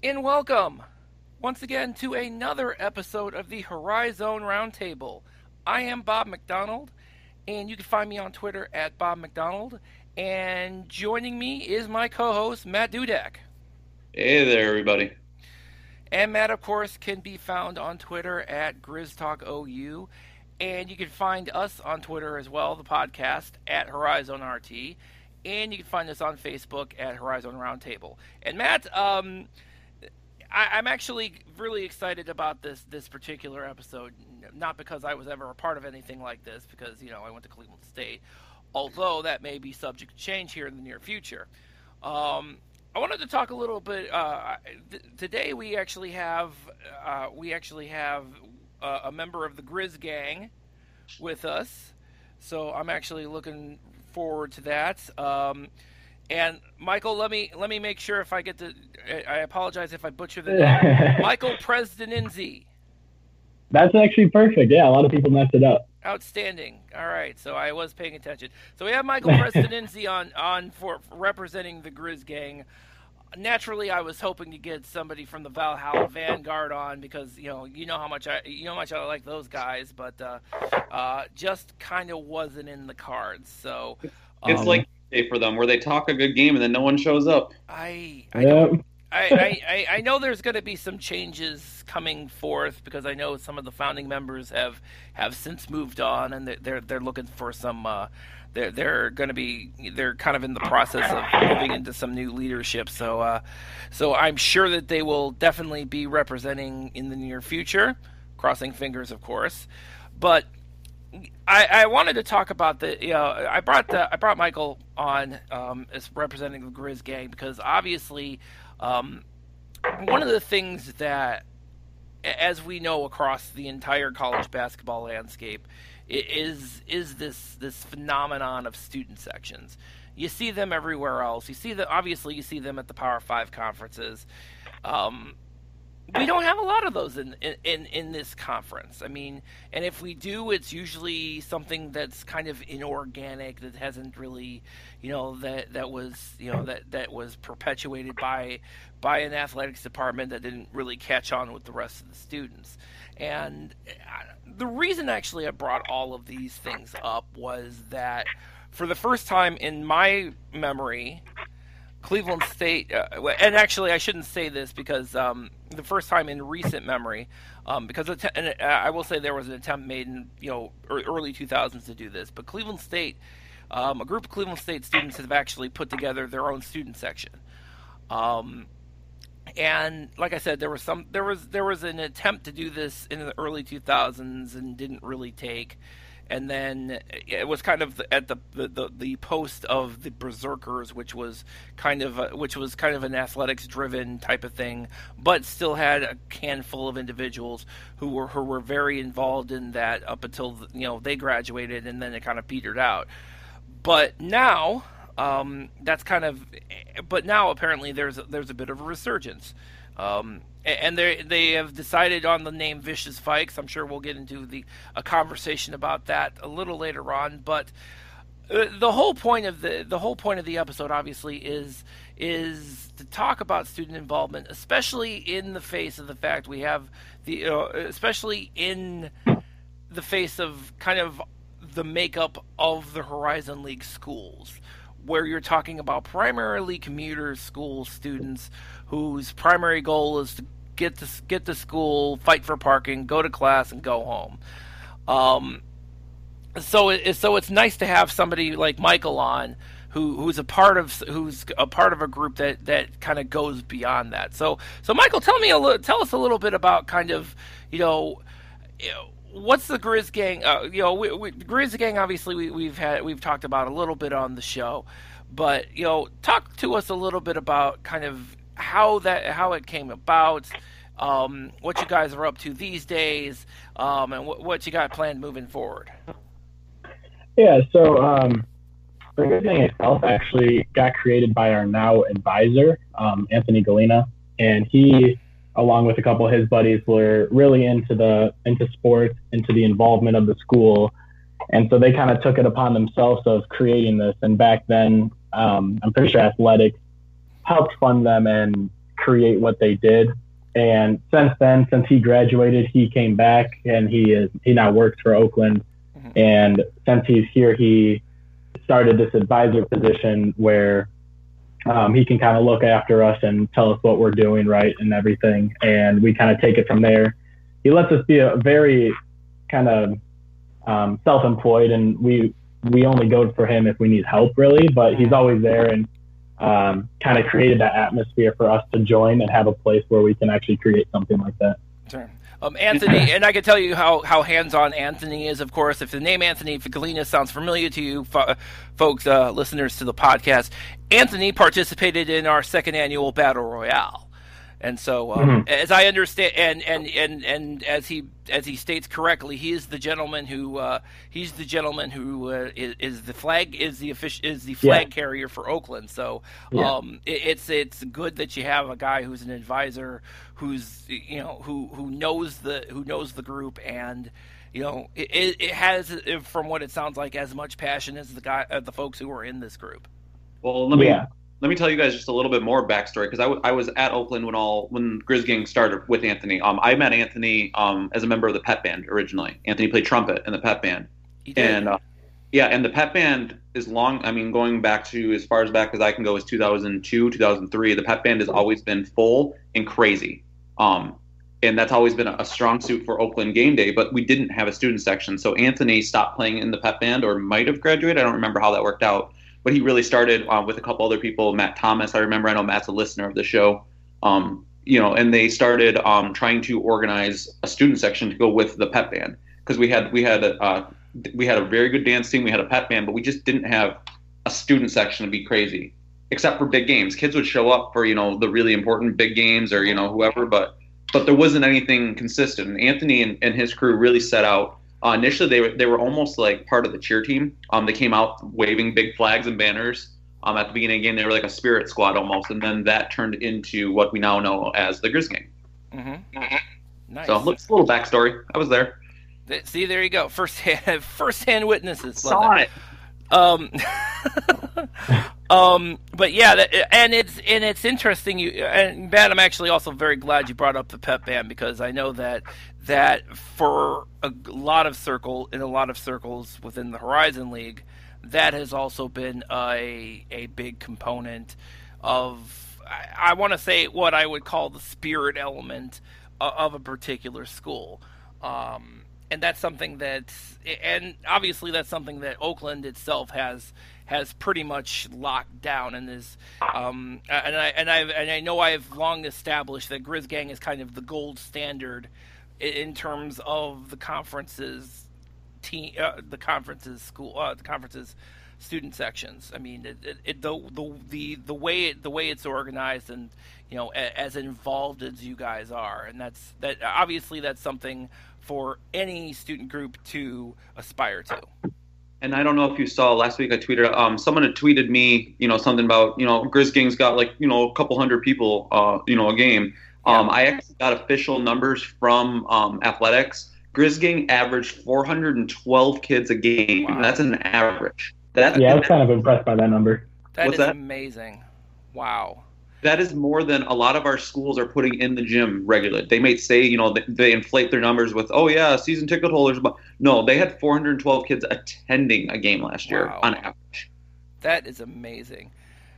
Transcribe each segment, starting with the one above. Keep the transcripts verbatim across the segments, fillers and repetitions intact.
And welcome once again to another episode of the Horizon Roundtable. I am Bob McDonald, and you can find me on Twitter at Bob McDonald. And joining me is my co-host, Matt Dudek. Hey there, everybody. And Matt, of course, can be found on Twitter at GrizzTalkOU. And you can find us on Twitter as well, the podcast, at HorizonRT. And you can find us on Facebook at Horizon Roundtable. And Matt, um... I, I'm actually really excited about this this particular episode, not because I was ever a part of anything like this, because, you know, I went to Cleveland State, although that may be subject to change here in the near future. Um, I wanted to talk a little bit. Uh, th- today we actually have uh, we actually have uh, a member of the Grizz Gang with us, so I'm actually looking forward to that. Um, And Michael, let me let me make sure if I get to. I apologize if I butcher the name. Michael Preston-Inzy. That's actually perfect. Yeah, a lot of people messed it up. Outstanding. All right, so I was paying attention. So we have Michael Preston-Inzy on on for, for representing the Grizz Gang. Naturally, I was hoping to get somebody from the Valhalla Vanguard on because you know you know how much I you know how much I like those guys, but uh, uh, just kind of wasn't in the cards. So um, it's like. For them, where they talk a good game and then no one shows up. I I yep. I, I, I know there's going to be some changes coming forth because I know some of the founding members have, have since moved on and they're they're looking for some. Uh, they're they're going to be they're kind of in the process of moving into some new leadership. So uh, so I'm sure that they will definitely be representing in the near future. Crossing fingers, of course, but. I, I wanted to talk about the. You know, I brought the, I brought Michael on um, as representing the Grizz Gang because obviously, um, one of the things that, as we know across the entire college basketball landscape, is is this this phenomenon of student sections. You see them everywhere else. You see the obviously you see them at the Power Five conferences. Um, We don't have a lot of those in, in in this conference. I mean, and if we do, it's usually something that's kind of inorganic that hasn't really, you know, that, that was you know that, that was perpetuated by by an athletics department that didn't really catch on with the rest of the students. And the reason actually I brought all of these things up was that for the first time in my memory. Cleveland State, uh, and actually I shouldn't say this because um, the first time in recent memory, um, because att- and I will say there was an attempt made in you know early two thousands to do this, but Cleveland State, um, a group of Cleveland State students have actually put together their own student section, um, and like I said, there was some there was there was an attempt to do this in the early two thousands and didn't really take. And then it was kind of at the the, the post of the Berserkers, which was kind of a, which was kind of an athletics-driven type of thing, but still had a handful of individuals who were who were very involved in that up until you know they graduated, and then it kind of petered out. But now um, that's kind of, but now apparently there's there's a bit of a resurgence. Um, and they they have decided on the name Vicious Fikes. I'm sure we'll get into the a conversation about that a little later on. But the whole point of the the whole point of the episode, obviously, is is to talk about student involvement, especially in the face of the fact we have the uh, especially in the face of kind of the makeup of the Horizon League schools. Where you're talking about primarily commuter school students whose primary goal is to get to get to school, fight for parking, go to class, and go home. Um, so it, so it's nice to have somebody like Michael on, who who's a part of who's a part of a group that, that kind of goes beyond that. So so Michael, tell me a little, tell us a little bit about kind of you know. You know what's the Grizz Gang? Uh, you know, we, we, Grizz Gang. Obviously, we, we've had we've talked about a little bit on the show, but you know, talk to us a little bit about kind of how that how it came about, um, what you guys are up to these days, um, and w- what you got planned moving forward. Yeah, so um, the Grizz Gang itself actually got created by our now advisor, um, Anthony Galina, and he. Along with a couple of his buddies, were really into the into sports, into the involvement of the school, and so they kind of took it upon themselves of creating this. And back then, um, I'm pretty sure athletics helped fund them and create what they did. And since then, since he graduated, he came back and he is he now works for Oakland. Mm-hmm. And since he's here, he started this advisor position where um, he can kind of look after us and tell us what we're doing right and everything. And we kind of take it from there. He lets us be a very kind of um, self-employed, and we we only go for him if we need help, really. But he's always there, and um, kind of created that atmosphere for us to join and have a place where we can actually create something like that. Sure. Um, Anthony, and I can tell you how, how hands-on Anthony is, of course. If the name Anthony Galina sounds familiar to you, fo- folks, uh, listeners to the podcast, Anthony participated in our second annual Battle Royale. And so, um, mm-hmm. as I understand, and, and, and, and as he as he states correctly, he is the gentleman who uh, he's the gentleman who uh, is, is the flag is the official is the flag yeah. carrier for Oakland. So, yeah. um, it, it's it's good that you have a guy who's an advisor, who's you know who, who knows the who knows the group, and you know it, it has, from what it sounds like, as much passion as the guy uh, the folks who are in this group. Well, let me. Yeah. Let me tell you guys just a little bit more backstory, because I, w- I was at Oakland when all when Grizz Gang started with Anthony. Um, I met Anthony um, as a member of the pep band originally. Anthony played trumpet in the pep band. He did. And uh, yeah, and the pep band is long. I mean, going back to as far as back as I can go is two thousand two, two thousand three. The pep band has always been full and crazy, um, and that's always been a, a strong suit for Oakland game day. But we didn't have a student section, so Anthony stopped playing in the pep band, or might have graduated. I don't remember how that worked out. But he really started uh, with a couple other people, Matt Thomas. I remember, I know Matt's a listener of the show, um, you know, and they started um, trying to organize a student section to go with the pep band, because we had we had a, uh, we had a very good dance team, we had a pep band, but we just didn't have a student section to be crazy, except for big games. Kids would show up for you know the really important big games or you know whoever, but but there wasn't anything consistent. And Anthony and, and his crew really set out. Uh, initially, they were they were almost like part of the cheer team. Um, they came out waving big flags and banners. Um, at the beginning of the game, they were like a spirit squad almost, and then that turned into what we now know as the Grizz Gang. Mm-hmm. Mm-hmm. Nice. So, looks a little backstory. I was there. See, there you go. First hand, first hand witnesses. Love Saw that. it. Um, um, but yeah, that, and it's and it's interesting. You and Matt, I'm actually also very glad you brought up the pep band, because I know that that for a lot of circle in a lot of circles within the Horizon League, that has also been a a big component of I, I want to say what I would call the spirit element of, of a particular school. Um, And that's something that, and obviously that's something that Oakland itself has has pretty much locked down, and is, um, and I and I and I know I've long established that Grizz Gang is kind of the gold standard in terms of the conference's team, uh, the conference's school, uh, the conference's student sections. I mean, it, it, it, the the the the way it, the way it's organized, and you know, a, as involved as you guys are, and that's that. Obviously, that's something for any student group to aspire to. And I don't know if you saw last week, I tweeted, um, someone had tweeted me, you know, something about, you know, Grizz Gang's got like, you know, a couple hundred people, uh, you know, a game. Um, yeah. I actually got official numbers from um, athletics. Grizz Gang averaged four hundred twelve kids a game. Wow. That's an average. That's, yeah, I was kind of impressed by that number. That What's is that? amazing. Wow. That is more than a lot of our schools are putting in the gym regularly. They may say, you know, they, they inflate their numbers with, oh, yeah, season ticket holders. But no, they had four hundred twelve kids attending a game last year wow. on average. That is amazing.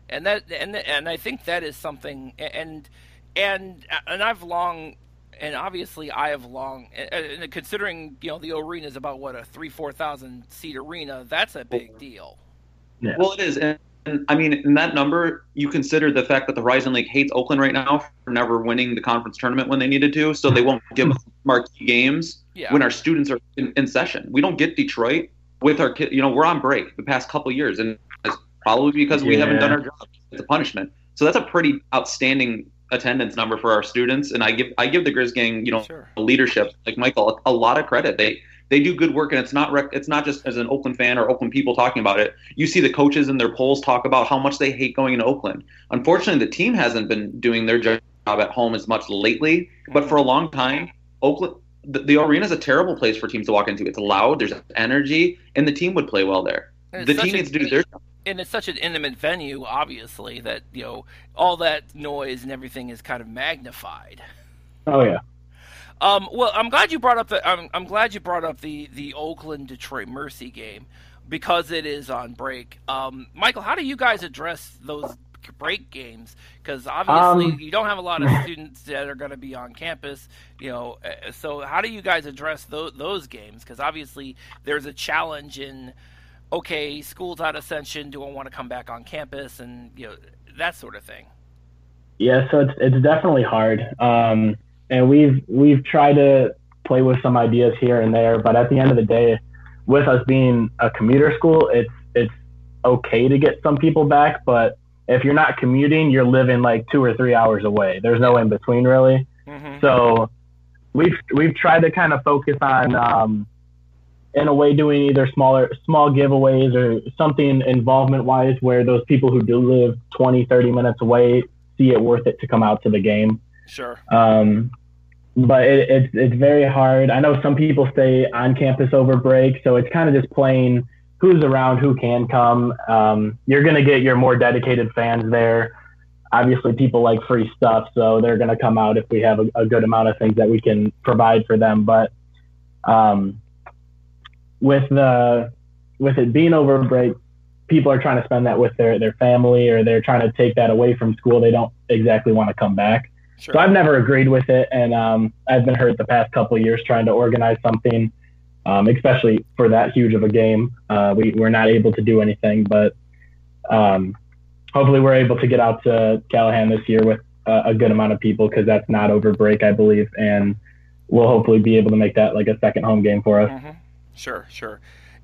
And that and and I think that is something, and and and I've long, and obviously I have long, and considering, you know, the arena is about, what, a three, four thousand seat arena, that's a big deal. Yeah. Well, it is. And- And I mean, in that number, you consider the fact that the Horizon League hates Oakland right now for never winning the conference tournament when they needed to, so they won't give us marquee games yeah. when our students are in, in session. We don't get Detroit with our kids. You know, we're on break the past couple of years, and it's probably because yeah. we haven't done our job. It's a punishment. So that's a pretty outstanding attendance number for our students, and I give I give the Grizz Gang, you know, sure. leadership like Michael a, a lot of credit. They. They do good work, and it's not rec- it's not just as an Oakland fan or Oakland people talking about it. You see the coaches in their polls talk about how much they hate going into Oakland. Unfortunately, the team hasn't been doing their job at home as much lately, but for a long time, Oakland the, the arena is a terrible place for teams to walk into. It's loud, there's energy, and the team would play well there. The team a, needs to do their job. and it's such an intimate venue, obviously, that, you know, all that noise and everything is kind of magnified. Oh yeah. Um, well, I'm glad you brought up the I'm, I'm glad you brought up the the Oakland Detroit Mercy game, because it is on break. Um, Michael, how do you guys address those break games? Because obviously um, you don't have a lot of students that are going to be on campus, you know. So how do you guys address those those games? Because obviously there's a challenge in, okay, school's out of session. Do I want to come back on campus? And you know, that sort of thing. Yeah, so it's it's definitely hard. Um, And we've we've tried to play with some ideas here and there, but at the end of the day, with us being a commuter school, it's it's okay to get some people back. But if you're not commuting, you're living like two or three hours away. There's no in between really. Mm-hmm. So we've we've tried to kind of focus on um, in a way doing either smaller small giveaways or something involvement wise where those people who do live twenty, thirty minutes away see it worth it to come out to the game. Sure. Um, But it, it's it's very hard. I know some people stay on campus over break, so it's kind of just playing who's around, who can come. Um, you're going to get your more dedicated fans there. Obviously, people like free stuff, so they're going to come out if we have a, a good amount of things that we can provide for them. But um, with the with it being over break, people are trying to spend that with their, their family, or they're trying to take that away from school. They don't exactly want to come back. Sure. So I've never agreed with it, and um, I've been hurt the past couple of years trying to organize something, um, especially for that huge of a game. Uh, we, we're not able to do anything, but um, hopefully we're able to get out to Callahan this year with uh, a good amount of people, because that's not over break, I believe, and we'll hopefully be able to make that like a second home game for us. Mm-hmm. Sure, sure.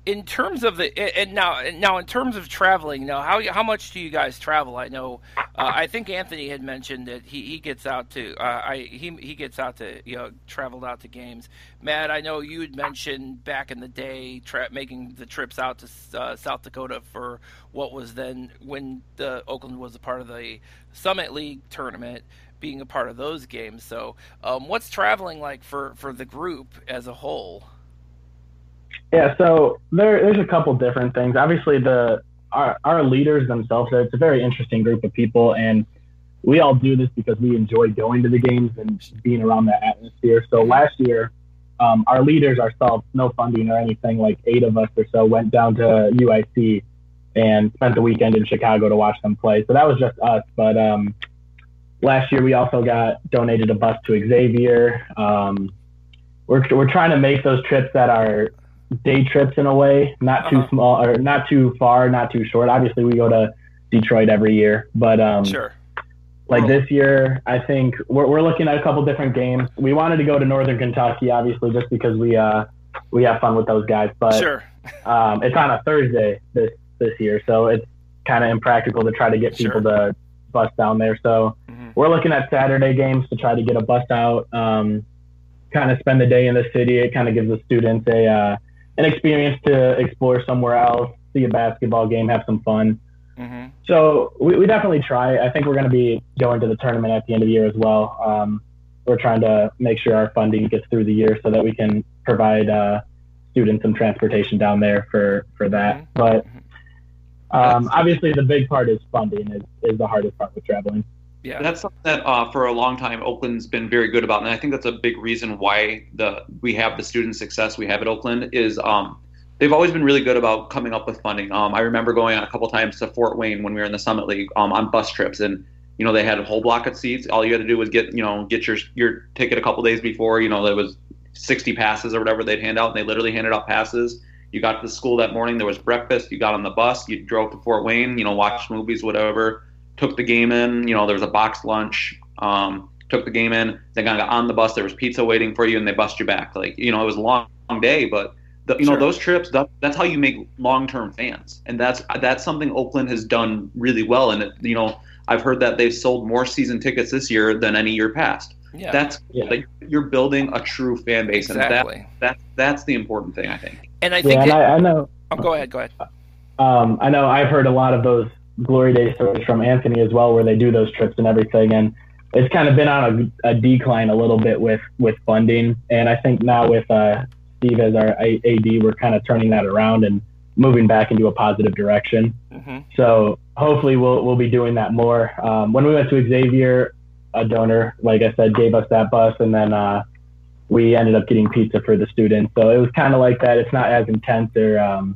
In terms of the and now now in terms of traveling now, how how much do you guys travel? I know uh, I think Anthony had mentioned that he, he gets out to uh, I he he gets out to you know traveled out to games. Matt, I know you had mentioned back in the day tra- making the trips out to uh, South Dakota for what was then when the Oakland was a part of the Summit League tournament, being a part of those games. So um, what's traveling like for, for the group as a whole? Yeah, so there, there's a couple different things. Obviously, the our, our leaders themselves, it's a very interesting group of people, and we all do this because we enjoy going to the games and being around that atmosphere. So last year, um, our leaders ourselves, no funding or anything, like eight of us or so, went down to U I C and spent the weekend in Chicago to watch them play. So that was just us. But um, last year, we also got donated a bus to Xavier. Um, we're we're trying to make those trips that are – day trips in a way, not too uh-huh. small or not too far, not too short. Obviously we go to Detroit every year, but um sure. like cool. This year I think we're we're looking at a couple different games. We wanted to go to Northern Kentucky, obviously, just because we uh we have fun with those guys, but sure. um it's on a Thursday this this year, so it's kind of impractical to try to get people sure. to bus down there, so mm-hmm. we're looking at Saturday games to try to get a bus out, um kind of spend the day in the city. It kind of gives the students a uh an experience to explore somewhere else, see a basketball game, have some fun. Mm-hmm. So we, we definitely try. I think we're going to be going to the tournament at the end of the year as well. Um, we're trying to make sure our funding gets through the year so that we can provide uh, students some transportation down there for, for that. Mm-hmm. But um, obviously the big part is funding is, is the hardest part with traveling. Yeah, that's something that uh, for a long time Oakland's been very good about, and I think that's a big reason why the we have the student success we have at Oakland is um, they've always been really good about coming up with funding. Um, I remember going a couple times to Fort Wayne when we were in the Summit League um, on bus trips, and you know they had a whole block of seats. All you had to do was get you know get your your ticket a couple days before. You know there was sixty passes or whatever they'd hand out, and they literally handed out passes. You got to the school that morning. There was breakfast. You got on the bus. You drove to Fort Wayne. You know watched movies, whatever. Took the game in, you know, there was a box lunch, um, took the game in, then got on the bus, there was pizza waiting for you, and they bussed you back. Like, you know, it was a long, long day, but, the, you sure. know, those trips, that, that's how you make long-term fans. And that's that's something Oakland has done really well. And, it, you know, I've heard that they've sold more season tickets this year than any year past. Yeah. That's yeah. Like, you're building a true fan base. Exactly. And that, that, that's the important thing, I think. And I think yeah, and it, I, I know. Oh, go ahead, go ahead. Um, I know I've heard a lot of those Glory Day stories from Anthony as well, where they do those trips and everything, and it's kind of been on a, a decline a little bit with with funding, and I think now with uh Steve as our A D, we're kind of turning that around and moving back into a positive direction. Mm-hmm. So hopefully we'll we'll be doing that more. Um, when we went to Xavier, a donor, like I said, gave us that bus, and then uh, we ended up getting pizza for the students. So it was kind of like that. It's not as intense or um,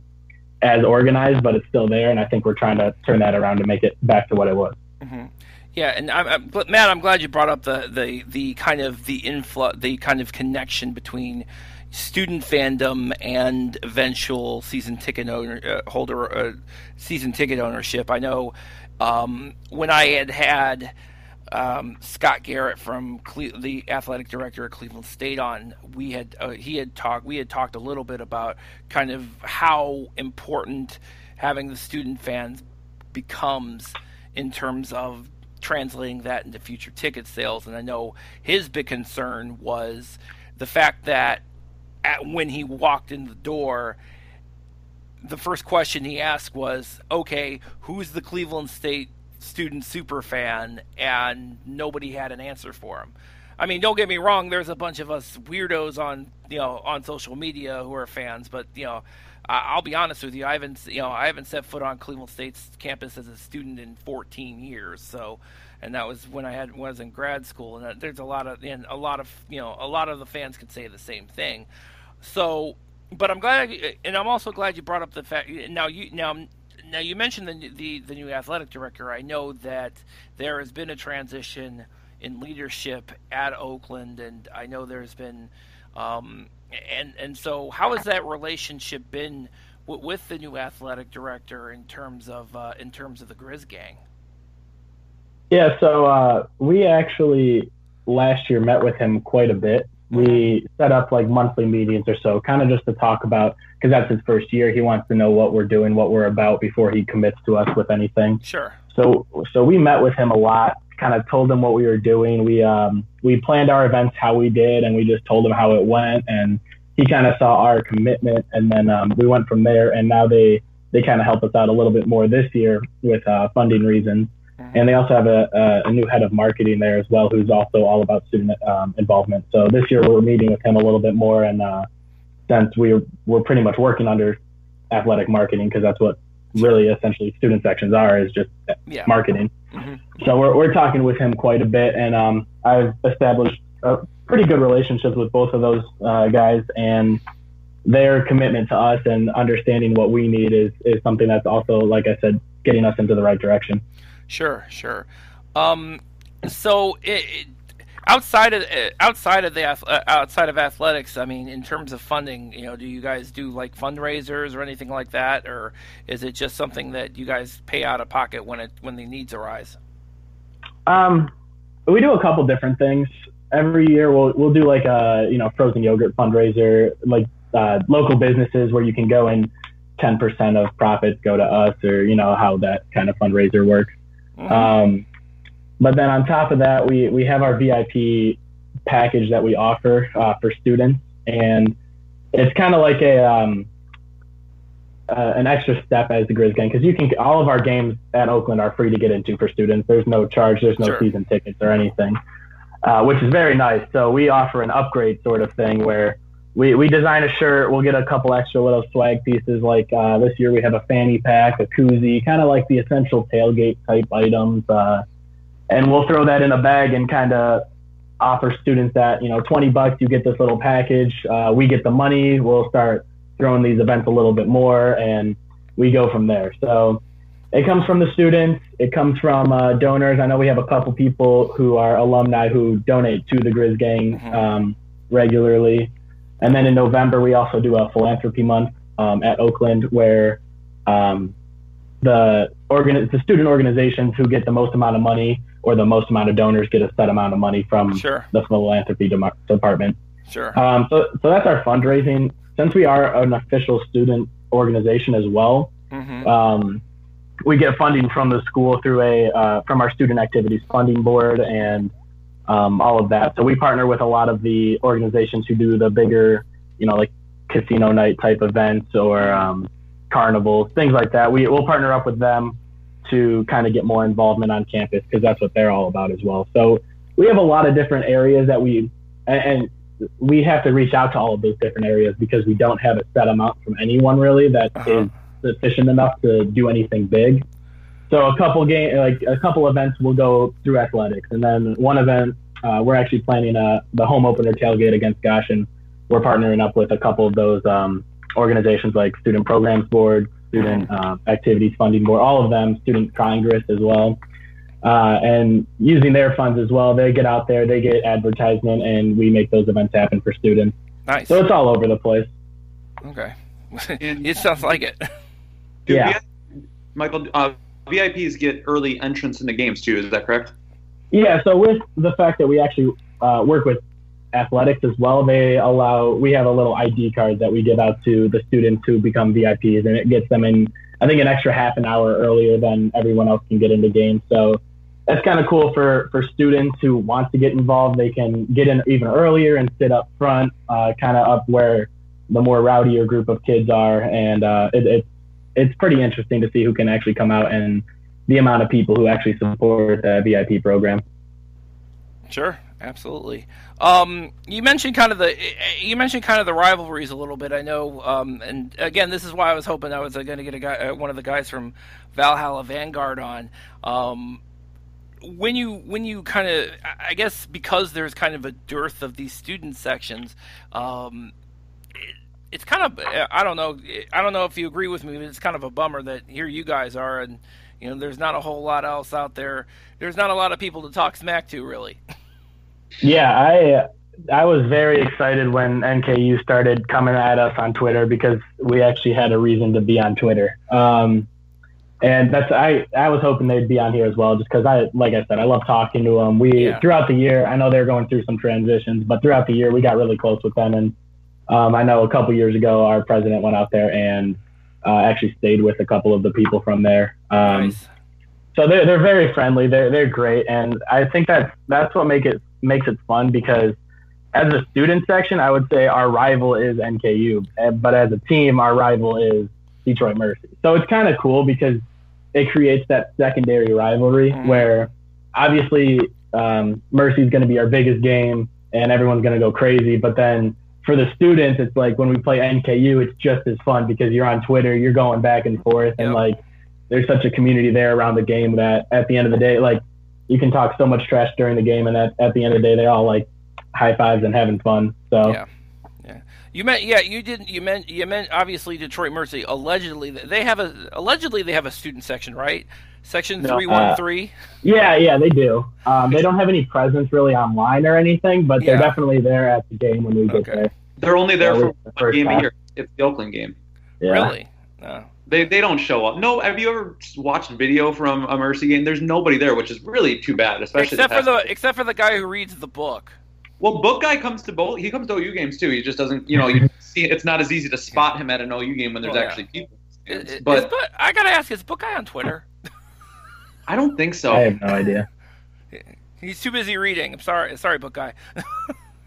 as organized, but it's still there, and I think we're trying to turn that around to make it back to what it was. Mm-hmm. Yeah, and I'm, I'm, but Matt, I'm glad you brought up the, the, the kind of the influx, the kind of connection between student fandom and eventual season ticket owner uh, holder, uh, season ticket ownership. I know um, when I had had um, Scott Garrett from Cle- the athletic director at Cleveland State on, we had uh, he had talked we had talked a little bit about kind of how important having the student fans becomes in terms of translating that into future ticket sales. And I know his big concern was the fact that at, when he walked in the door, the first question he asked was, okay, who's the Cleveland State student super fan? And nobody had an answer for him. I mean, don't get me wrong, there's a bunch of us weirdos on, you know, on social media who are fans, but, you know, I'll be honest with you, I haven't, you know, I haven't set foot on Cleveland State's campus as a student in fourteen years. So, and that was when I had when I was in grad school. And there's a lot of, and a lot of, you know, a lot of the fans could say the same thing. So, but I'm glad, and I'm also glad you brought up the fact. Now you now now you mentioned the the, the new athletic director. I know that there has been a transition in leadership at Oakland, and I know there's been. Um, And and so how has that relationship been w- with the new athletic director in terms of uh, in terms of the Grizz Gang? Yeah, so uh, we actually last year met with him quite a bit. We set up like monthly meetings or so, kind of just to talk about, because that's his first year. He wants to know what we're doing, what we're about before he commits to us with anything. Sure. So so we met with him a lot, kind of told him what we were doing. We um, we planned our events how we did, and we just told him how it went, and he kind of saw our commitment, and then um, we went from there. And now they, they kind of help us out a little bit more this year with uh, funding reasons. Okay. And they also have a, a, a new head of marketing there as well, who's also all about student um, involvement. So this year we're meeting with him a little bit more, and uh, since we're, we're pretty much working under athletic marketing, because that's what really essentially student sections are, is just yeah. marketing. Mm-hmm. So we're we're talking with him quite a bit, and um, I've established a pretty good relationships with both of those uh, guys, and their commitment to us and understanding what we need is, is something that's also, like I said, getting us into the right direction. Sure, sure. Um, so it, it, outside of outside of the uh, outside of athletics, I mean, in terms of funding, you know, do you guys do like fundraisers or anything like that, or is it just something that you guys pay out of pocket when it when the needs arise? Um, we do a couple different things every year. We'll we'll do like a you know frozen yogurt fundraiser, like uh, local businesses where you can go and ten percent of profits go to us, or you know how that kind of fundraiser works. Mm-hmm. Um. But then on top of that, we, we have our V I P package that we offer uh, for students, and it's kind of like a um, uh, an extra step as the Grizz Gang, because you can all of our games at Oakland are free to get into for students. There's no charge, there's no sure. season tickets or anything, uh, which is very nice. So we offer an upgrade sort of thing where we, we design a shirt, we'll get a couple extra little swag pieces. Like uh, this year we have a fanny pack, a koozie, kind of like the essential tailgate type items. Uh, And we'll throw that in a bag and kind of offer students that, you know, twenty bucks, you get this little package. Uh, we get the money. We'll start throwing these events a little bit more, and we go from there. So it comes from the students. It comes from uh, donors. I know we have a couple people who are alumni who donate to the Grizz Gang um, regularly. And then in November, we also do a philanthropy month um, at Oakland where um, the organ- the student organizations who get the most amount of money or the most amount of donors get a set amount of money from sure. the philanthropy de- department. Sure. Um, so, so that's our fundraising. Since we are an official student organization as well, mm-hmm. um, we get funding from the school through a uh, from our student activities funding board and um, all of that. So we partner with a lot of the organizations who do the bigger, you know, like casino night type events or um, carnivals, things like that. We we'll partner up with them to kind of get more involvement on campus, because that's what they're all about as well. So we have a lot of different areas that we, and we have to reach out to all of those different areas because we don't have a set amount from anyone really that uh-huh. is efficient enough to do anything big. So a couple game, like a couple events will go through athletics, and then one event uh, we're actually planning a, the home opener tailgate against Goshen. We're partnering up with a couple of those um, organizations like Student Programs Board, Student uh, Activities Funding Board, all of them, Student Congress as well. Uh, and using their funds as well, they get out there, they get advertisement, and we make those events happen for students. Nice. So it's all over the place. Okay. It sounds like it. Do yeah. V I P, Michael, uh, V I Ps get early entrance into games too, is that correct? Yeah, so with the fact that we actually uh, work with athletics as well, they allow, we have a little I D card that we give out to the students who become V I Ps, and it gets them in, I think, an extra half an hour earlier than everyone else can get into games. So that's kind of cool for, for students who want to get involved. They can get in even earlier and sit up front, uh, kind of up where the more rowdier group of kids are. And uh, it, it, it's pretty interesting to see who can actually come out and the amount of people who actually support the V I P program. Sure, absolutely. Um, you mentioned kind of the you mentioned kind of the rivalries a little bit. I know, um, and again, this is why I was hoping I was going to get a guy, one of the guys from Valhalla Vanguard on. Um, When you when you kind of, I guess because there's kind of a dearth of these student sections, um, it, it's kind of, I don't know, I don't know if you agree with me, but it's kind of a bummer that here you guys are, and you know there's not a whole lot else out there. There's not a lot of people to talk smack to, really. Yeah, I I was very excited when N K U started coming at us on Twitter because we actually had a reason to be on Twitter. Um, And that's I, I was hoping they'd be on here as well, just because I like I said I love talking to them. We yeah. throughout the year, I know they're going through some transitions, but throughout the year we got really close with them. And um, I know a couple years ago our president went out there and uh, actually stayed with a couple of the people from there. Um, nice. So they're they're very friendly. They're they're great, and I think that's that's what make it makes it fun because as a student section, I would say our rival is N K U, but as a team, our rival is Detroit Mercy. So it's kind of cool because it creates that secondary rivalry where obviously um, Mercy's going to be our biggest game and everyone's going to go crazy. But then for the students, it's like when we play N K U, it's just as fun because you're on Twitter, you're going back and forth. And yep. like, there's such a community there around the game that at the end of the day, like you can talk so much trash during the game. And at, at the end of the day, they all like high fives and having fun. So yeah. You meant, yeah, you didn't, you meant, you meant, obviously Detroit Mercy, allegedly, they have a, allegedly they have a student section, right? Section three one three? Uh, yeah, yeah, they do. Um, they don't have any presence really online or anything, but they're yeah. definitely there at the game when we get okay. there. They're only there yeah, for the one game time. a year. It's the Oakland game. Yeah. Really? No. They they don't show up. No, have you ever watched video from a Mercy game? There's nobody there, which is really too bad, especially except for the except for the guy who reads the book. Well, Book Guy comes to both. He comes to O U games too. He just doesn't, you know, you see, it's not as easy to spot him at an O U game when there's oh, yeah. actually people. Is, but is, I gotta ask, is Book Guy on Twitter? I don't think so. I have no idea. He's too busy reading. I'm sorry, sorry, Book Guy.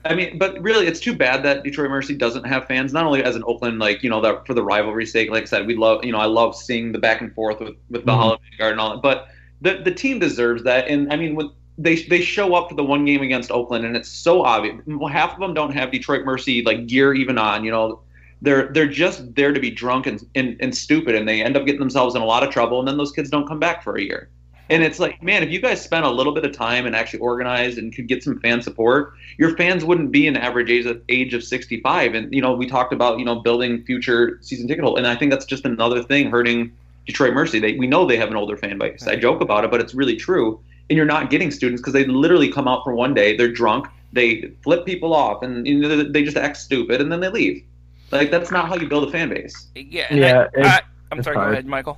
I mean, but really, it's too bad that Detroit Mercy doesn't have fans. Not only as an Oakland, like you know, that for the rivalry's sake. Like I said, we love, you know, I love seeing the back and forth with with the mm-hmm. Holiday Garden and all that. But the the team deserves that. And I mean, with They they show up for the one game against Oakland, and it's so obvious. Half of them don't have Detroit Mercy like gear even on. You know, they're they're just there to be drunk and, and and stupid, and they end up getting themselves in a lot of trouble. And then those kids don't come back for a year. And it's like, man, if you guys spent a little bit of time and actually organized and could get some fan support, your fans wouldn't be an average age of age of sixty-five. And you know, we talked about you know building future season ticket holders, and I think that's just another thing hurting Detroit Mercy. They we know they have an older fan base. I joke about it, but it's really true. And you're not getting students because they literally come out for one day, they're drunk, they flip people off, and you know, they just act stupid, and then they leave. Like, that's not how you build a fan base. Yeah, yeah I, I, I'm sorry, hard. Go ahead, Michael.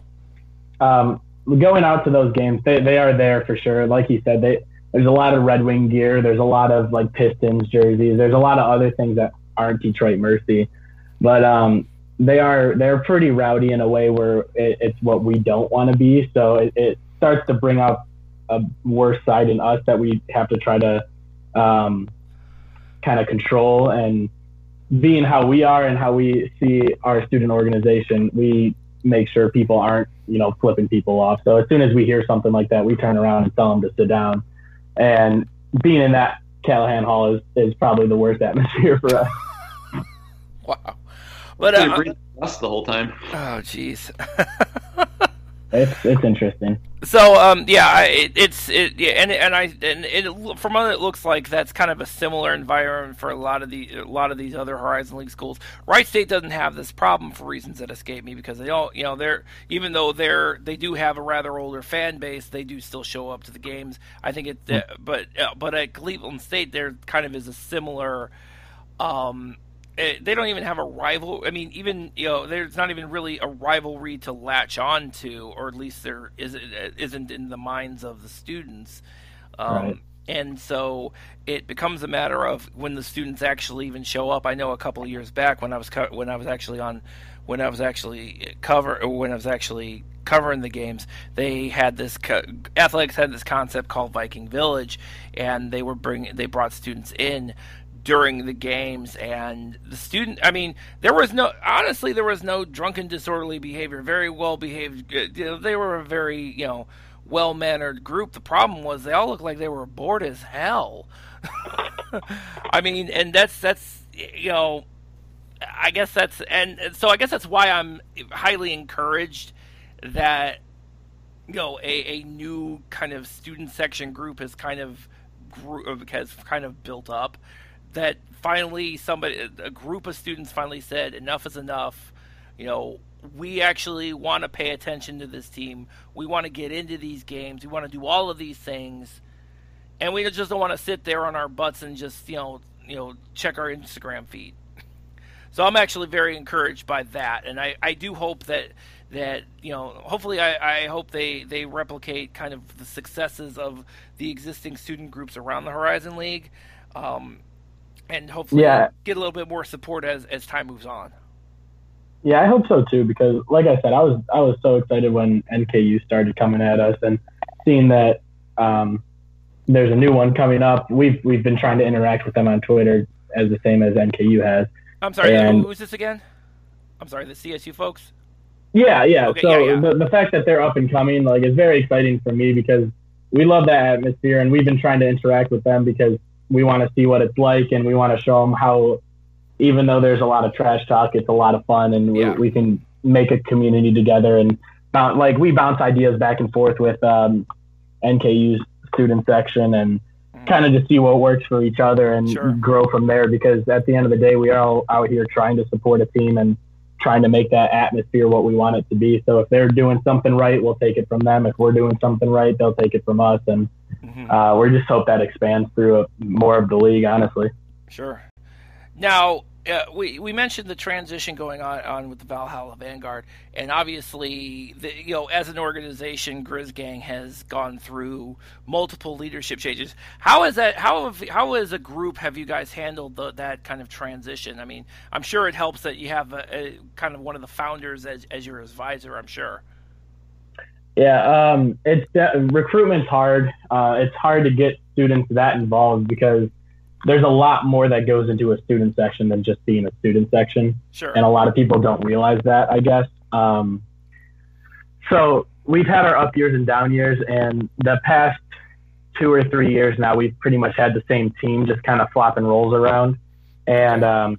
Um, going out to those games, they, they are there for sure. Like you said, they, there's a lot of Red Wing gear, there's a lot of, like, Pistons jerseys, there's a lot of other things that aren't Detroit Mercy. But um, they are, they're pretty rowdy in a way where it, it's what we don't want to be, so it, it starts to bring up a worse side in us that we have to try to um, kind of control. And being how we are and how we see our student organization, we make sure people aren't, you know, flipping people off. So as soon as we hear something like that, we turn around and tell them to sit down. And being in that Callahan Hall is, is probably the worst atmosphere for us. Wow. But uh, us the whole time. Oh, jeez. It's, it's interesting. So, um, yeah, it, it's it, yeah, and and I and it, from what it looks like, that's kind of a similar environment for a lot of the a lot of these other Horizon League schools. Wright State doesn't have this problem for reasons that escape me, because they all, you know, they're even though they're they do have a rather older fan base, they do still show up to the games. I think it, mm-hmm. uh, but uh, but at Cleveland State, there kind of is a similar. Um, They don't even have a rival. I mean, even you know, there's not even really a rivalry to latch on to, or at least there isn't, isn't in the minds of the students. Um, right. And so it becomes a matter of when the students actually even show up. I know a couple of years back when I was co- when I was actually on, when I was actually cover or when I was actually covering the games, they had this co- athletics had this concept called Viking Village, and they were bring they brought students in during the games, and the student, I mean, there was no, honestly, there was no drunken disorderly behavior, very well behaved, you know, they were a very, you know, well-mannered group. The problem was they all looked like they were bored as hell. I mean, and that's, that's, you know, I guess that's, and so I guess that's why I'm highly encouraged that, you know, a, a new kind of student section group has kind of, has kind of built up. That finally somebody, a group of students finally said, enough is enough. You know, we actually want to pay attention to this team. We want to get into these games. We want to do all of these things. And we just don't want to sit there on our butts and just, you know, you know, check our Instagram feed. So I'm actually very encouraged by that. And I, I do hope that, that, you know, hopefully I, I hope they, they replicate kind of the successes of the existing student groups around the Horizon League. Um, And hopefully yeah. get a little bit more support as, as time moves on. Yeah, I hope so too, because like I said, I was I was so excited when N K U started coming at us and seeing that um, there's a new one coming up. We've we've been trying to interact with them on Twitter as the same as N K U has. I'm sorry, and, who's this again? I'm sorry, the C S U folks? Yeah, yeah. Okay, so yeah, yeah. The, the fact that they're up and coming like is very exciting for me, because we love that atmosphere, and we've been trying to interact with them because we want to see what it's like, and we want to show them how, even though there's a lot of trash talk, it's a lot of fun, and yeah. we, we can make a community together. And bounce, like we bounce ideas back and forth with um, N K U's student section, and mm. kind of just see what works for each other and sure. grow from there. Because at the end of the day, we are all out here trying to support a team and trying to make that atmosphere what we want it to be. So if they're doing something right, we'll take it from them. If we're doing something right, they'll take it from us. And mm-hmm. uh, we just hope that expands through a, more of the league, honestly. Sure. Now, uh, we we mentioned the transition going on, on with the Valhalla Vanguard. And obviously, the, you know, as an organization, Grizz Gang has gone through multiple leadership changes. How is that? How have, how as a group have you guys handled the, that kind of transition? I mean, I'm sure it helps that you have a, a kind of one of the founders as, as your advisor, I'm sure. Yeah, um, it's uh, recruitment's hard. Uh, it's hard to get students that involved because there's a lot more that goes into a student section than just being a student section. Sure. And a lot of people don't realize that, I guess. Um, so we've had our up years and down years, and the past two or three years now, we've pretty much had the same team just kind of flopping roles around. And um,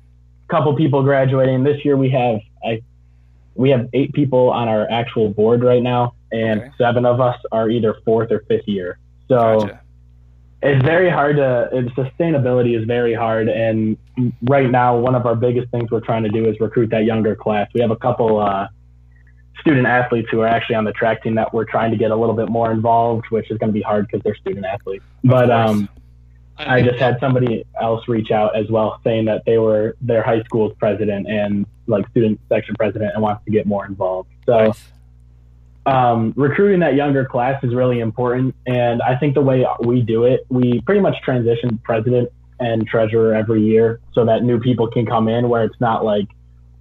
a couple people graduating. This year we have I, we have eight people on our actual board right now, and okay. seven of us are either fourth or fifth year. So gotcha. It's very hard to, it, sustainability is very hard. And right now, one of our biggest things we're trying to do is recruit that younger class. We have a couple uh, student athletes who are actually on the track team that we're trying to get a little bit more involved, which is going to be hard because they're student athletes. Of but um, I, I just had somebody else reach out as well saying that they were their high school's president and like student section president and wants to get more involved. So. Nice. Um, recruiting that younger class is really important, and I think the way we do it, we pretty much transition president and treasurer every year so that new people can come in, where it's not like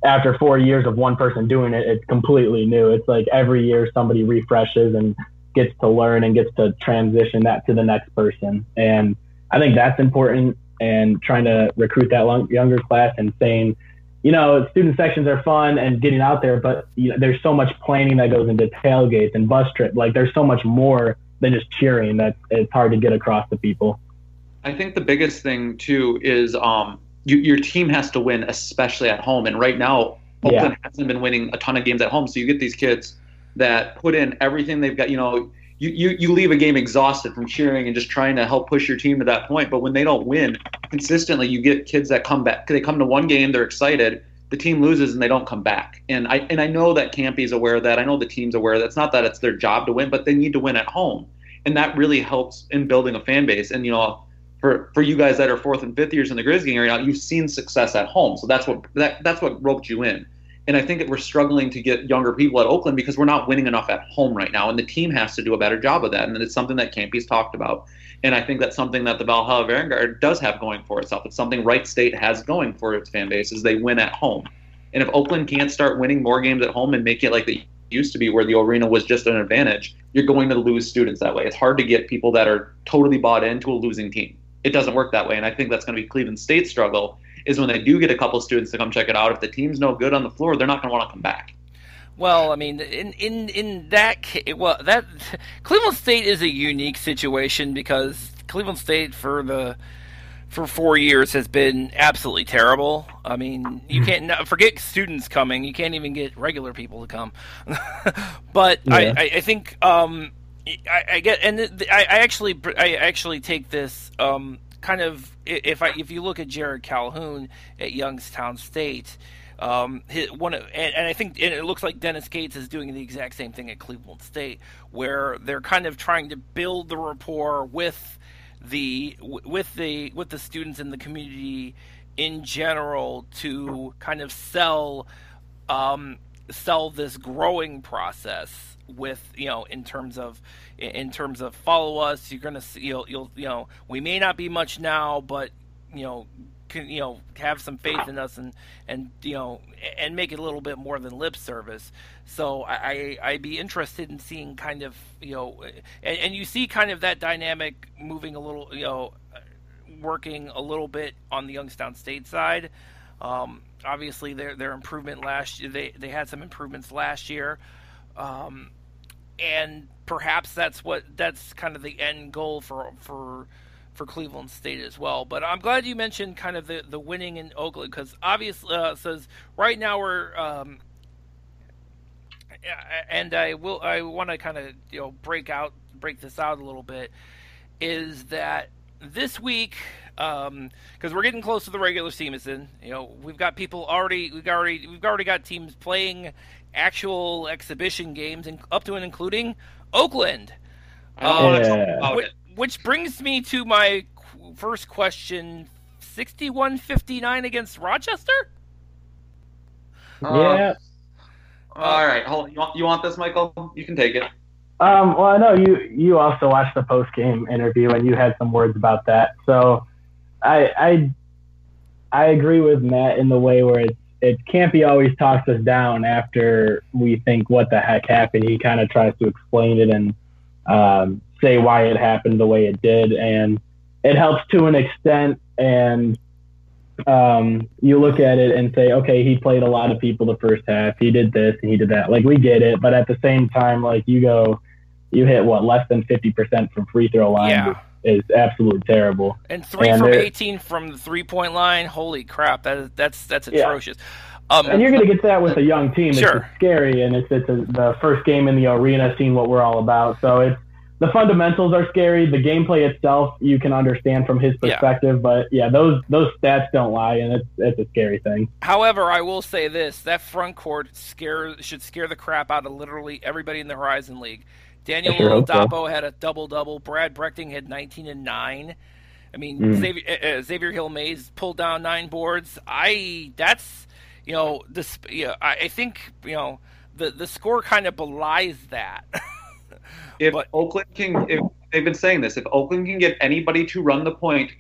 after four years of one person doing it, it's completely new. It's like every year somebody refreshes and gets to learn and gets to transition that to the next person. And I think that's important, and trying to recruit that long, younger class and saying, you know, student sections are fun and getting out there, but you know, there's so much planning that goes into tailgates and bus trips. Like, there's so much more than just cheering that it's hard to get across to people. I think the biggest thing, too, is um, you, your team has to win, especially at home. And right now, Oakland yeah. hasn't been winning a ton of games at home, so you get these kids that put in everything they've got. You know, you, you, you leave a game exhausted from cheering and just trying to help push your team to that point. But when they don't win consistently, you get kids that come back. They come to one game, they're excited. The team loses and they don't come back. And I and I know that Campy's aware of that. I know the team's aware of that. It's not that it's their job to win, but they need to win at home. And that really helps in building a fan base. And, you know, for, for you guys that are fourth and fifth years in the Grizz Gang area, you've seen success at home. So that's what that that's what roped you in. And I think that we're struggling to get younger people at Oakland because we're not winning enough at home right now. And the team has to do a better job of that. And it's something that Campy's talked about. And I think that's something that the Valhalla Vanguard does have going for itself. It's something Wright State has going for its fan base is they win at home. And if Oakland can't start winning more games at home and make it like they used to be where the arena was just an advantage, you're going to lose students that way. It's hard to get people that are totally bought into a losing team. It doesn't work that way. And I think that's going to be Cleveland State's struggle is when they do get a couple students to come check it out. If the team's no good on the floor, they're not going to want to come back. Well, I mean, in in in that case, well, that Cleveland State is a unique situation because Cleveland State for the for four years has been absolutely terrible. I mean, you can't forget students coming; you can't even get regular people to come. But yeah. I, I think um, I, I get, and I, I actually I actually take this um, kind of if I if you look at Jared Calhoun at Youngstown State. Um, his, one of, and, and I think and it looks like Dennis Gates is doing the exact same thing at Cleveland State, where they're kind of trying to build the rapport with the with the with the students in the community in general to kind of sell um, sell this growing process with you know in terms of in terms of follow us. You're gonna see, you'll you'll you know we may not be much now, but you know. Can, you know, have some faith in us and, and you know, and make it a little bit more than lip service. So I, I, I'd be interested in seeing kind of, you know, and, and you see kind of that dynamic moving a little, you know, working a little bit on the Youngstown State side. Um, obviously, their their improvement last year, they, they had some improvements last year. Um, and perhaps that's what, that's kind of the end goal for, for, for Cleveland State as well. But I'm glad you mentioned kind of the, the winning in Oakland because obviously uh, says right now we're um, and I will I want to kind of you know break out break this out a little bit is that this week because um, we're getting close to the regular season. You know we've got people already we've already we've already got teams playing actual exhibition games and up to and including Oakland. Uh, yeah. which, Which brings me to my first question: sixty-one fifty-nine against Rochester. Yeah. Uh, all right. Hold on. You want, you want this, Michael? You can take it. Um, well, I know you. You also watched the post-game interview, and you had some words about that. So, I I, I agree with Matt in the way where it it Campy always talks us down after we think what the heck happened. He kind of tries to explain it and. Um, say why it happened the way it did, and it helps to an extent, and um, you look at it and say, okay, he played a lot of people the first half, he did this and he did that, like we get it, but at the same time, like you go you hit what less than fifty percent from free throw line yeah. is, is absolutely terrible, and three and from eighteen from the three point line, holy crap, that is, that's that's atrocious. Yeah. Um, and you're going to get that with a young team. It's sure. scary, and it's it's a, the first game in the arena, seeing what we're all about. So it's the fundamentals are scary. The gameplay itself, you can understand from his perspective. Yeah. But, yeah, those those stats don't lie, and it's it's a scary thing. However, I will say this. That front court scare, should scare the crap out of literally everybody in the Horizon League. Daniel Oladapo sure so. had a double-double. Brad Brechting had nineteen and nine. I mean, mm. Xavier, uh, Xavier Hill-Mays pulled down nine boards. I That's... You know, this. Yeah, I, I think you know the, the score kind of belies that. if but, Oakland can, if, they've been saying this. If Oakland can get anybody to run the point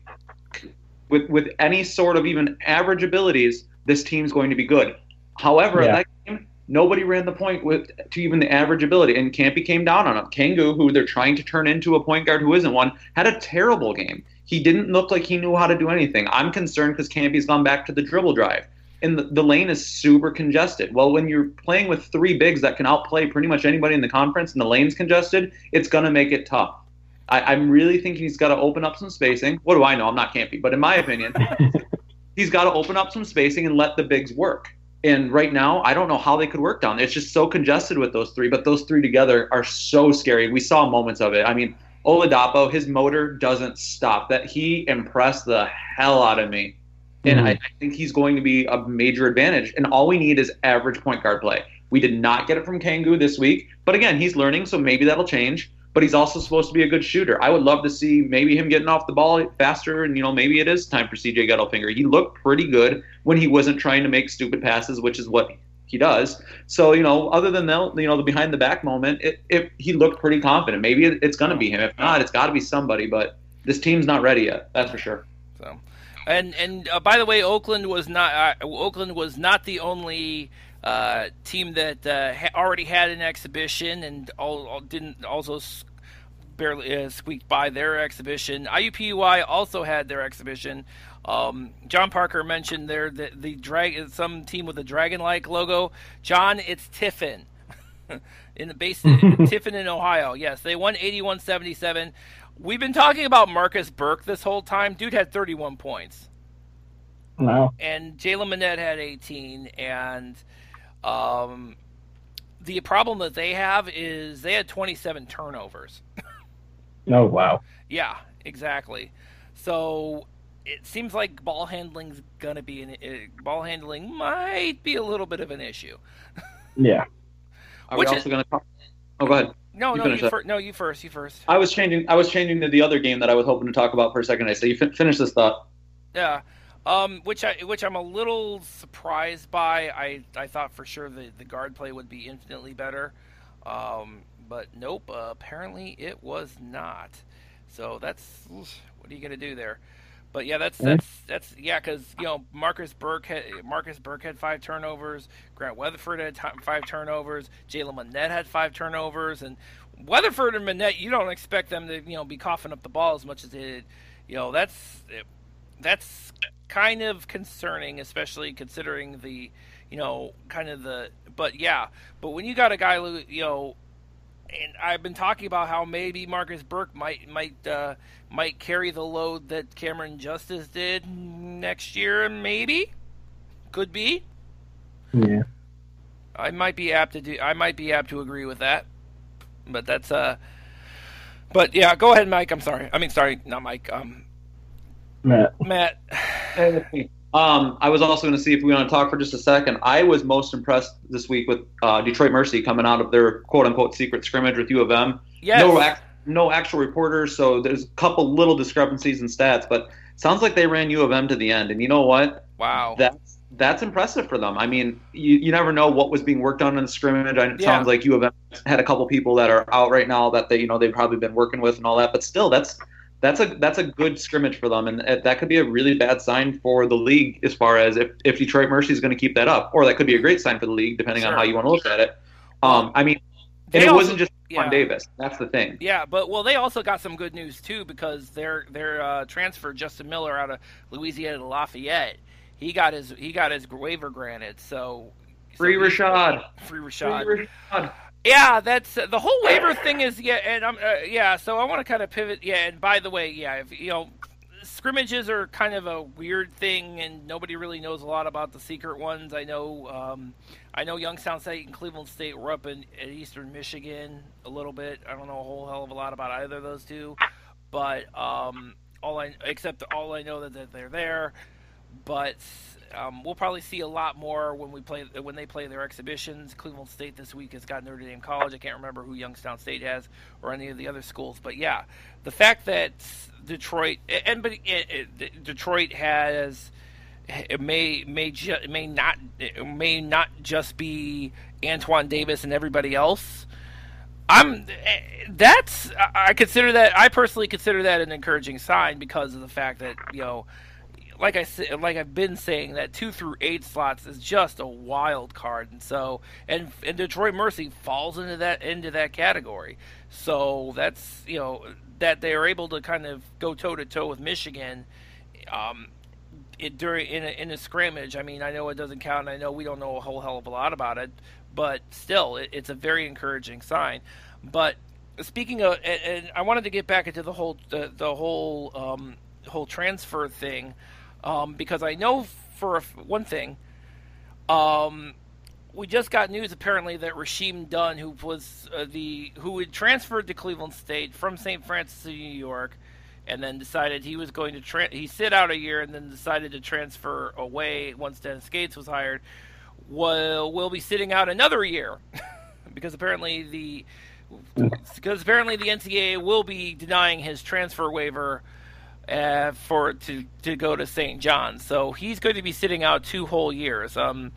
with with any sort of even average abilities, this team's going to be good. However, yeah. in that game, nobody ran the point with to even the average ability, and Campy came down on him. Kangu, who they're trying to turn into a point guard who isn't one, had a terrible game. He didn't look like he knew how to do anything. I'm concerned because Campy's gone back to the dribble drive. And the, the lane is super congested. Well, when you're playing with three bigs that can outplay pretty much anybody in the conference and the lane's congested, it's going to make it tough. I, I'm really thinking he's got to open up some spacing. What do I know? I'm not Campy. But in my opinion, he's got to open up some spacing and let the bigs work. And right now, I don't know how they could work down there. It's just so congested with those three, but those three together are so scary. We saw moments of it. I mean, Oladapo, his motor doesn't stop. That he impressed the hell out of me. And mm-hmm. I, I think he's going to be a major advantage. And all we need is average point guard play. We did not get it from Kangu this week. But again, he's learning, so maybe that'll change. But he's also supposed to be a good shooter. I would love to see maybe him getting off the ball faster, and you know, maybe it is time for C J. Gettelfinger. He looked pretty good when he wasn't trying to make stupid passes, which is what he does. So, you know, other than that, you know, the behind-the-back moment, it, it, he looked pretty confident. Maybe it, it's going to be him. If not, it's got to be somebody. But this team's not ready yet, that's for sure. So, and and uh, by the way, Oakland was not uh, Oakland was not the only. Uh, team that uh, ha- already had an exhibition and all, all didn't also s- barely uh, squeaked by their exhibition. I U P U I also had their exhibition. Um, John Parker mentioned there that the drag some team with a dragon-like logo. John, it's Tiffin in the basin, Tiffin in Ohio. Yes, they won eighty-one seventy-seven. We've been talking about Marcus Burke this whole time. Dude had thirty-one points. Wow. And Jalen Minette had eighteen and. Um, the problem that they have is they had twenty-seven turnovers. Oh, wow. Yeah, exactly. So it seems like ball handling's going to be an uh, ball handling might be a little bit of an issue. Yeah. Are Which we also is... going to talk? Oh, go ahead. No, you no, you fir- no, you first, you first. I was changing I was changing to the other game that I was hoping to talk about for a second. I so you fin- finish this thought. Yeah. Um, which I which I'm a little surprised by. I, I thought for sure the, the guard play would be infinitely better, um, but nope. Uh, apparently it was not. So that's what are you gonna do there? But yeah, that's that's that's yeah, because you know Marcus Burke had, Marcus Burke had five turnovers. Grant Weatherford had t- five turnovers. Jalen Minette had five turnovers, and Weatherford and Minette, you don't expect them to you know be coughing up the ball as much as they did. You know that's that's. Kind of concerning, especially considering the, you know, kind of the, but yeah, but when you got a guy, you know, and I've been talking about how maybe Marcus Burke might might uh, might carry the load that Cameron Justice did next year, maybe, could be. Yeah, I might be apt to do. I might be apt to agree with that, but that's uh, but yeah, go ahead, Mike. I'm sorry. I mean, sorry, not Mike. Um. Matt. Matt. Hey. Um, I was also going to see if we want to talk for just a second. I was most impressed this week with uh, Detroit Mercy coming out of their quote-unquote secret scrimmage with U of M. Yes. No, ac- no actual reporters, so there's a couple little discrepancies in stats, but sounds like they ran U of M to the end. And you know what? Wow. That's, that's impressive for them. I mean, you, you never know what was being worked on in the scrimmage. It yeah. sounds like U of M had a couple people that are out right now that they you know they've probably been working with and all that, but still, that's – That's a that's a good scrimmage for them, and that could be a really bad sign for the league as far as if, if Detroit Mercy is going to keep that up, or that could be a great sign for the league, depending sure. on how you want to look at it. Um, I mean, and it also, wasn't just yeah. Juan Davis. That's the thing. Yeah, but well, they also got some good news too because their their uh, transfer Justin Miller out of Louisiana to Lafayette, he got his he got his waiver granted. So, so free Rashad. Free Rashad. Free Rashad. Yeah, that's uh, the whole waiver thing is yeah, and I'm uh, yeah. So I want to kind of pivot yeah. And by the way, yeah, if, you know, scrimmages are kind of a weird thing, and nobody really knows a lot about the secret ones. I know, um, I know Youngstown State and Cleveland State were up in, in Eastern Michigan a little bit. I don't know a whole hell of a lot about either of those two, but um, all I except all I know that, that they're there. But Um, we'll probably see a lot more when we play when they play their exhibitions. Cleveland State this week has got Notre Dame College. I can't remember who Youngstown State has or any of the other schools, but yeah, the fact that Detroit and but Detroit has it may may ju- may not it may not just be Antoine Davis and everybody else. I'm that's I consider that I personally consider that an encouraging sign because of the fact that you know. Like I said, like I've been saying, that two through eight slots is just a wild card, and so and and Detroit Mercy falls into that into that category. So that's you know that they are able to kind of go toe to toe with Michigan, um, it during in a, in a scrimmage. I mean, I know it doesn't count. And I know we don't know a whole hell of a lot about it, but still, it, it's a very encouraging sign. But speaking of, and, and I wanted to get back into the whole the, the whole um, whole transfer thing. Um, because I know for a, one thing, Um, we just got news apparently that Rasheem Dunn, who was uh, the who had transferred to Cleveland State from Saint Francis to New York, and then decided he was going to tra- he sit out a year and then decided to transfer away once Dennis Gates was hired, will will be sitting out another year because apparently the because apparently the N C double A will be denying his transfer waiver uh, for to to go to Saint John's. So he's going to be sitting out two whole years. Um,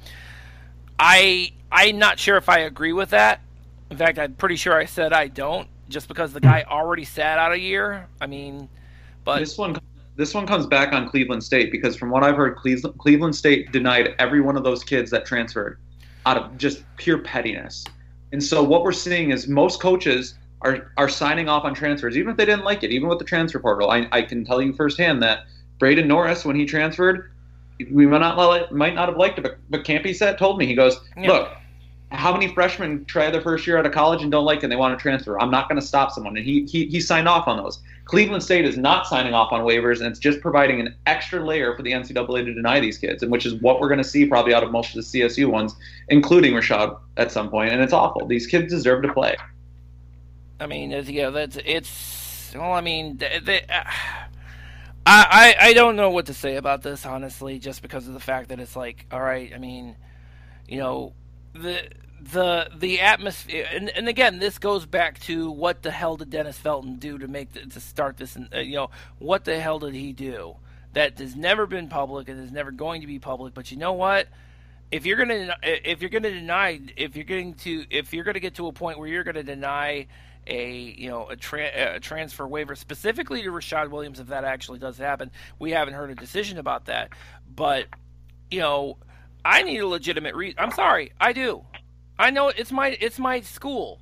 I I'm not sure if I agree with that. In fact, I'm pretty sure I said I don't, just because the guy already sat out a year. I mean, but this one this one comes back on Cleveland State, because from what I've heard, Cleveland State denied every one of those kids that transferred out of just pure pettiness. And so what we're seeing is most coaches are, are signing off on transfers, even if they didn't like it, even with the transfer portal. I, I can tell you firsthand that Braden Norris, when he transferred, we might not might not have liked it, but, but Campy said, told me, he goes, yeah. look, how many freshmen try their first year out of college and don't like it and they want to transfer? I'm not going to stop someone. And he, he he signed off on those. Cleveland State is not signing off on waivers, and it's just providing an extra layer for the N C double A to deny these kids, and which is what we're going to see probably out of most of the C S U ones, including Rashad at some point. And it's awful. These kids deserve to play. I mean, yeah, that's it's. Well, I mean, they, they, uh, I, I I don't know what to say about this, honestly, just because of the fact that it's like, all right, I mean, you know. The the the atmosphere, and, and again, this goes back to what the hell did Dennis Felton do to make the, to start this? And uh, you know, what the hell did he do that has never been public and is never going to be public? But you know what? If you're gonna if you're gonna deny if you're getting to if you're gonna get to a point where you're gonna deny a you know a, tra- a transfer waiver specifically to Rashad Williams, if that actually does happen, we haven't heard a decision about that. But you know. I need a legitimate reason. I'm sorry, I do. I know it's my it's my school.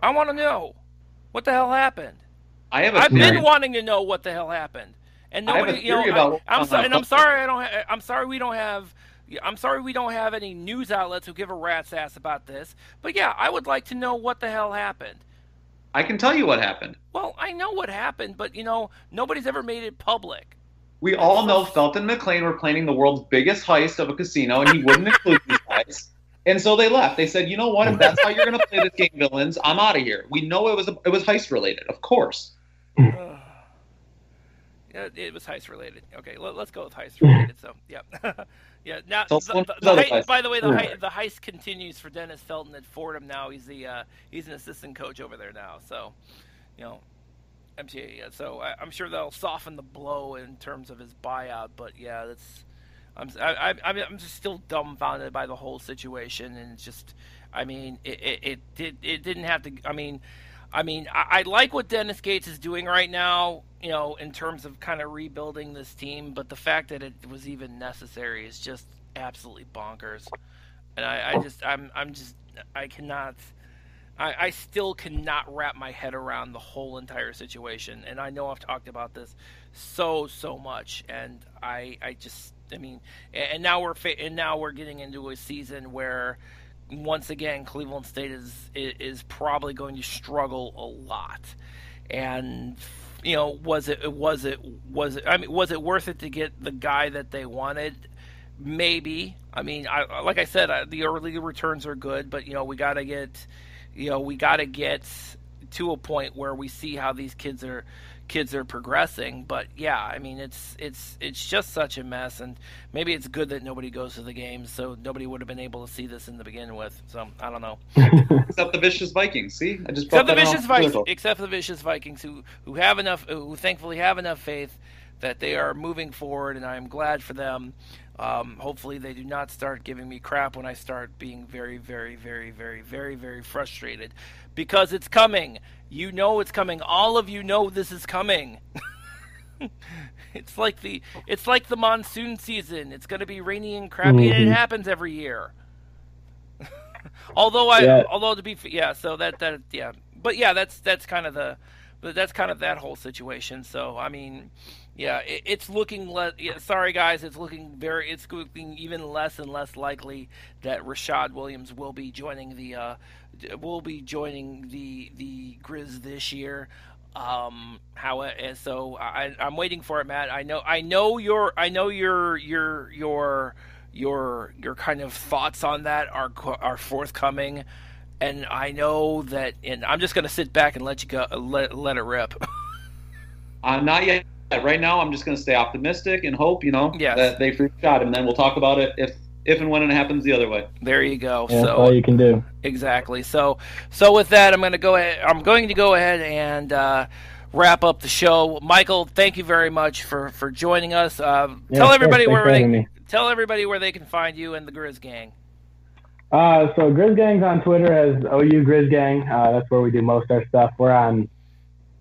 I want to know what the hell happened. I have. A I've theory. been wanting to know what the hell happened, and nobody. I have a you know, about I, I'm sorry. And I'm sorry. I don't. Ha- I'm sorry. We don't have. I'm sorry. We don't have any news outlets who give a rat's ass about this. But yeah, I would like to know what the hell happened. I can tell you what happened. Well, I know what happened, but you know, nobody's ever made it public. We all know Felton McLean were planning the world's biggest heist of a casino, and he wouldn't include these guys. And so they left. They said, you know what, if that's how you're going to play this game, villains, I'm out of here. We know it was a, it was heist-related, of course. Uh, it was heist-related. Okay, let, let's go with heist-related. So, yeah. yeah. Now, so the, the, the heist, by the way, the heist, the heist continues for Dennis Felton at Fordham now. He's the uh, he's an assistant coach over there now. So, you know. M T A, yeah. So I, I'm sure that'll soften the blow in terms of his buyout. But yeah, that's I'm I, I, I'm just still dumbfounded by the whole situation, and it's just I mean it it it, did, it didn't have to. I mean, I mean I, I like what Dennis Gates is doing right now, you know, in terms of kind of rebuilding this team. But the fact that it was even necessary is just absolutely bonkers, and I, I just I'm I'm just I cannot. I, I still cannot wrap my head around the whole entire situation, and I know I've talked about this so so much, and I I just I mean, and now we're and now we're getting into a season where once again Cleveland State is is probably going to struggle a lot, and you know was it was it was it I mean was it worth it to get the guy that they wanted? Maybe. I mean, I like I said, I, the early returns are good, but you know we gotta get. You know, we got to get to a point where we see how these kids are kids are progressing. But yeah, I mean, it's it's it's just such a mess, and maybe it's good that nobody goes to the games, so nobody would have been able to see this in the begin with. So I don't know. Except the Vicious Vikings, see, I just except the Vicious Vikings, except the Vicious Vikings, who who have enough, who thankfully have enough faith that they are moving forward, and I am glad for them. Um, hopefully they do not start giving me crap when I start being very, very, very, very, very, very frustrated, because it's coming. You know it's coming. All of you know this is coming. It's like the it's like the monsoon season. It's going to be rainy and crappy, mm-hmm. and it happens every year. although I, yeah. although to be yeah, so that that yeah, but yeah, that's that's kind of the, that's kind of that whole situation. So I mean. Yeah, it, it's looking le- yeah, sorry guys, it's looking very it's looking even less and less likely that Rashad Williams will be joining the uh, will be joining the the Grizz this year. Um, how and so I I'm waiting for it, Matt. I know I know your I know your your your your your kind of thoughts on that are are forthcoming. And I know that, and I'm just going to sit back and let you go, let, let it rip. uh, not yet. Right now, I'm just going to stay optimistic and hope, you know, yes. that they free shot him. Then we'll talk about it if, if and when it happens the other way. There you go. Yeah, so that's all you can do. Exactly. So, so with that, I'm going to go ahead, I'm going to go ahead and uh, wrap up the show. Michael, thank you very much for, for joining us. Uh, yeah, tell everybody sure. where they, tell everybody where they can find you and the Grizz Gang. Uh, so Grizz Gang's on Twitter as O U Grizz Gang. Uh, that's where we do most of our stuff. We're on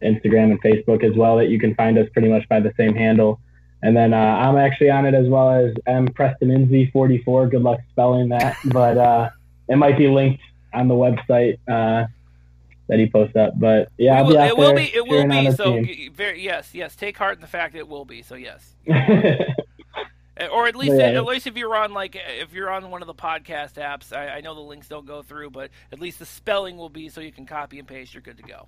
Instagram and Facebook as well. That you can find us pretty much by the same handle. And then uh, I'm actually on it as well as M Preston-Inzy forty-four. Good luck spelling that, but uh, it might be linked on the website uh, that he posts up. But yeah, I'll be out it there will be. It will be. So very, yes, yes. Take heart in the fact that it will be. So yes. Or at least, yeah. at least if you're on like if you're on one of the podcast apps, I, I know the links don't go through, but at least the spelling will be so you can copy and paste. You're good to go.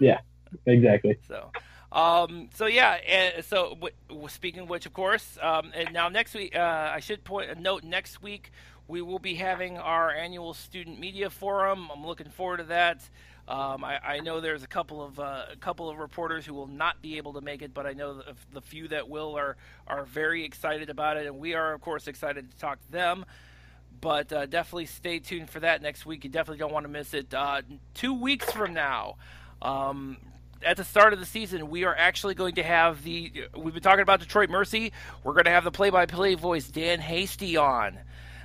Yeah, exactly. So, um, so yeah, and so w- speaking of which, of course, um, and now next week, uh, I should point a note. Next week we will be having our annual student media forum. I'm looking forward to that. Um, I, I know there's a couple of uh, a couple of reporters who will not be able to make it, but I know the, the few that will are are very excited about it, and we are of course excited to talk to them. But uh, definitely stay tuned for that next week. You definitely don't want to miss it. Uh, two weeks from now, um, at the start of the season, we are actually going to have the we've been talking about Detroit Mercy. We're going to have the play-by-play voice Dan Hasty on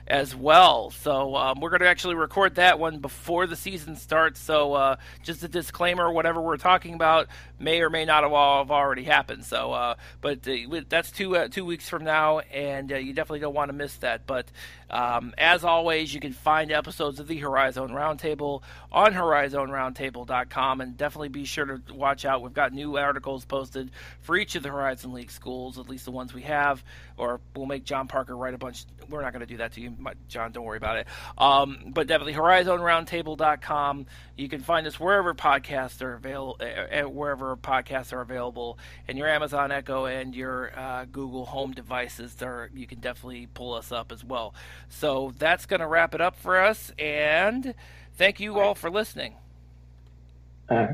as well. So um, we're going to actually record that one before the season starts. So uh, just a disclaimer, whatever we're talking about may or may not have already happened. So, uh, but uh, that's two uh, two weeks from now, and uh, you definitely don't want to miss that. But um, as always, you can find episodes of the Horizon Roundtable on horizon roundtable dot com, and definitely be sure to watch out. We've got new articles posted for each of the Horizon League schools, at least the ones we have, or we'll make John Parker write a bunch. We're not going to do that to you, John, don't worry about it. Um, but definitely horizon roundtable dot com. You can find us wherever podcasts are available, wherever podcasts are available, and your Amazon Echo and your uh, Google Home devices. There, you can definitely pull us up as well. So that's going to wrap it up for us, and thank you all for listening. Uh-huh.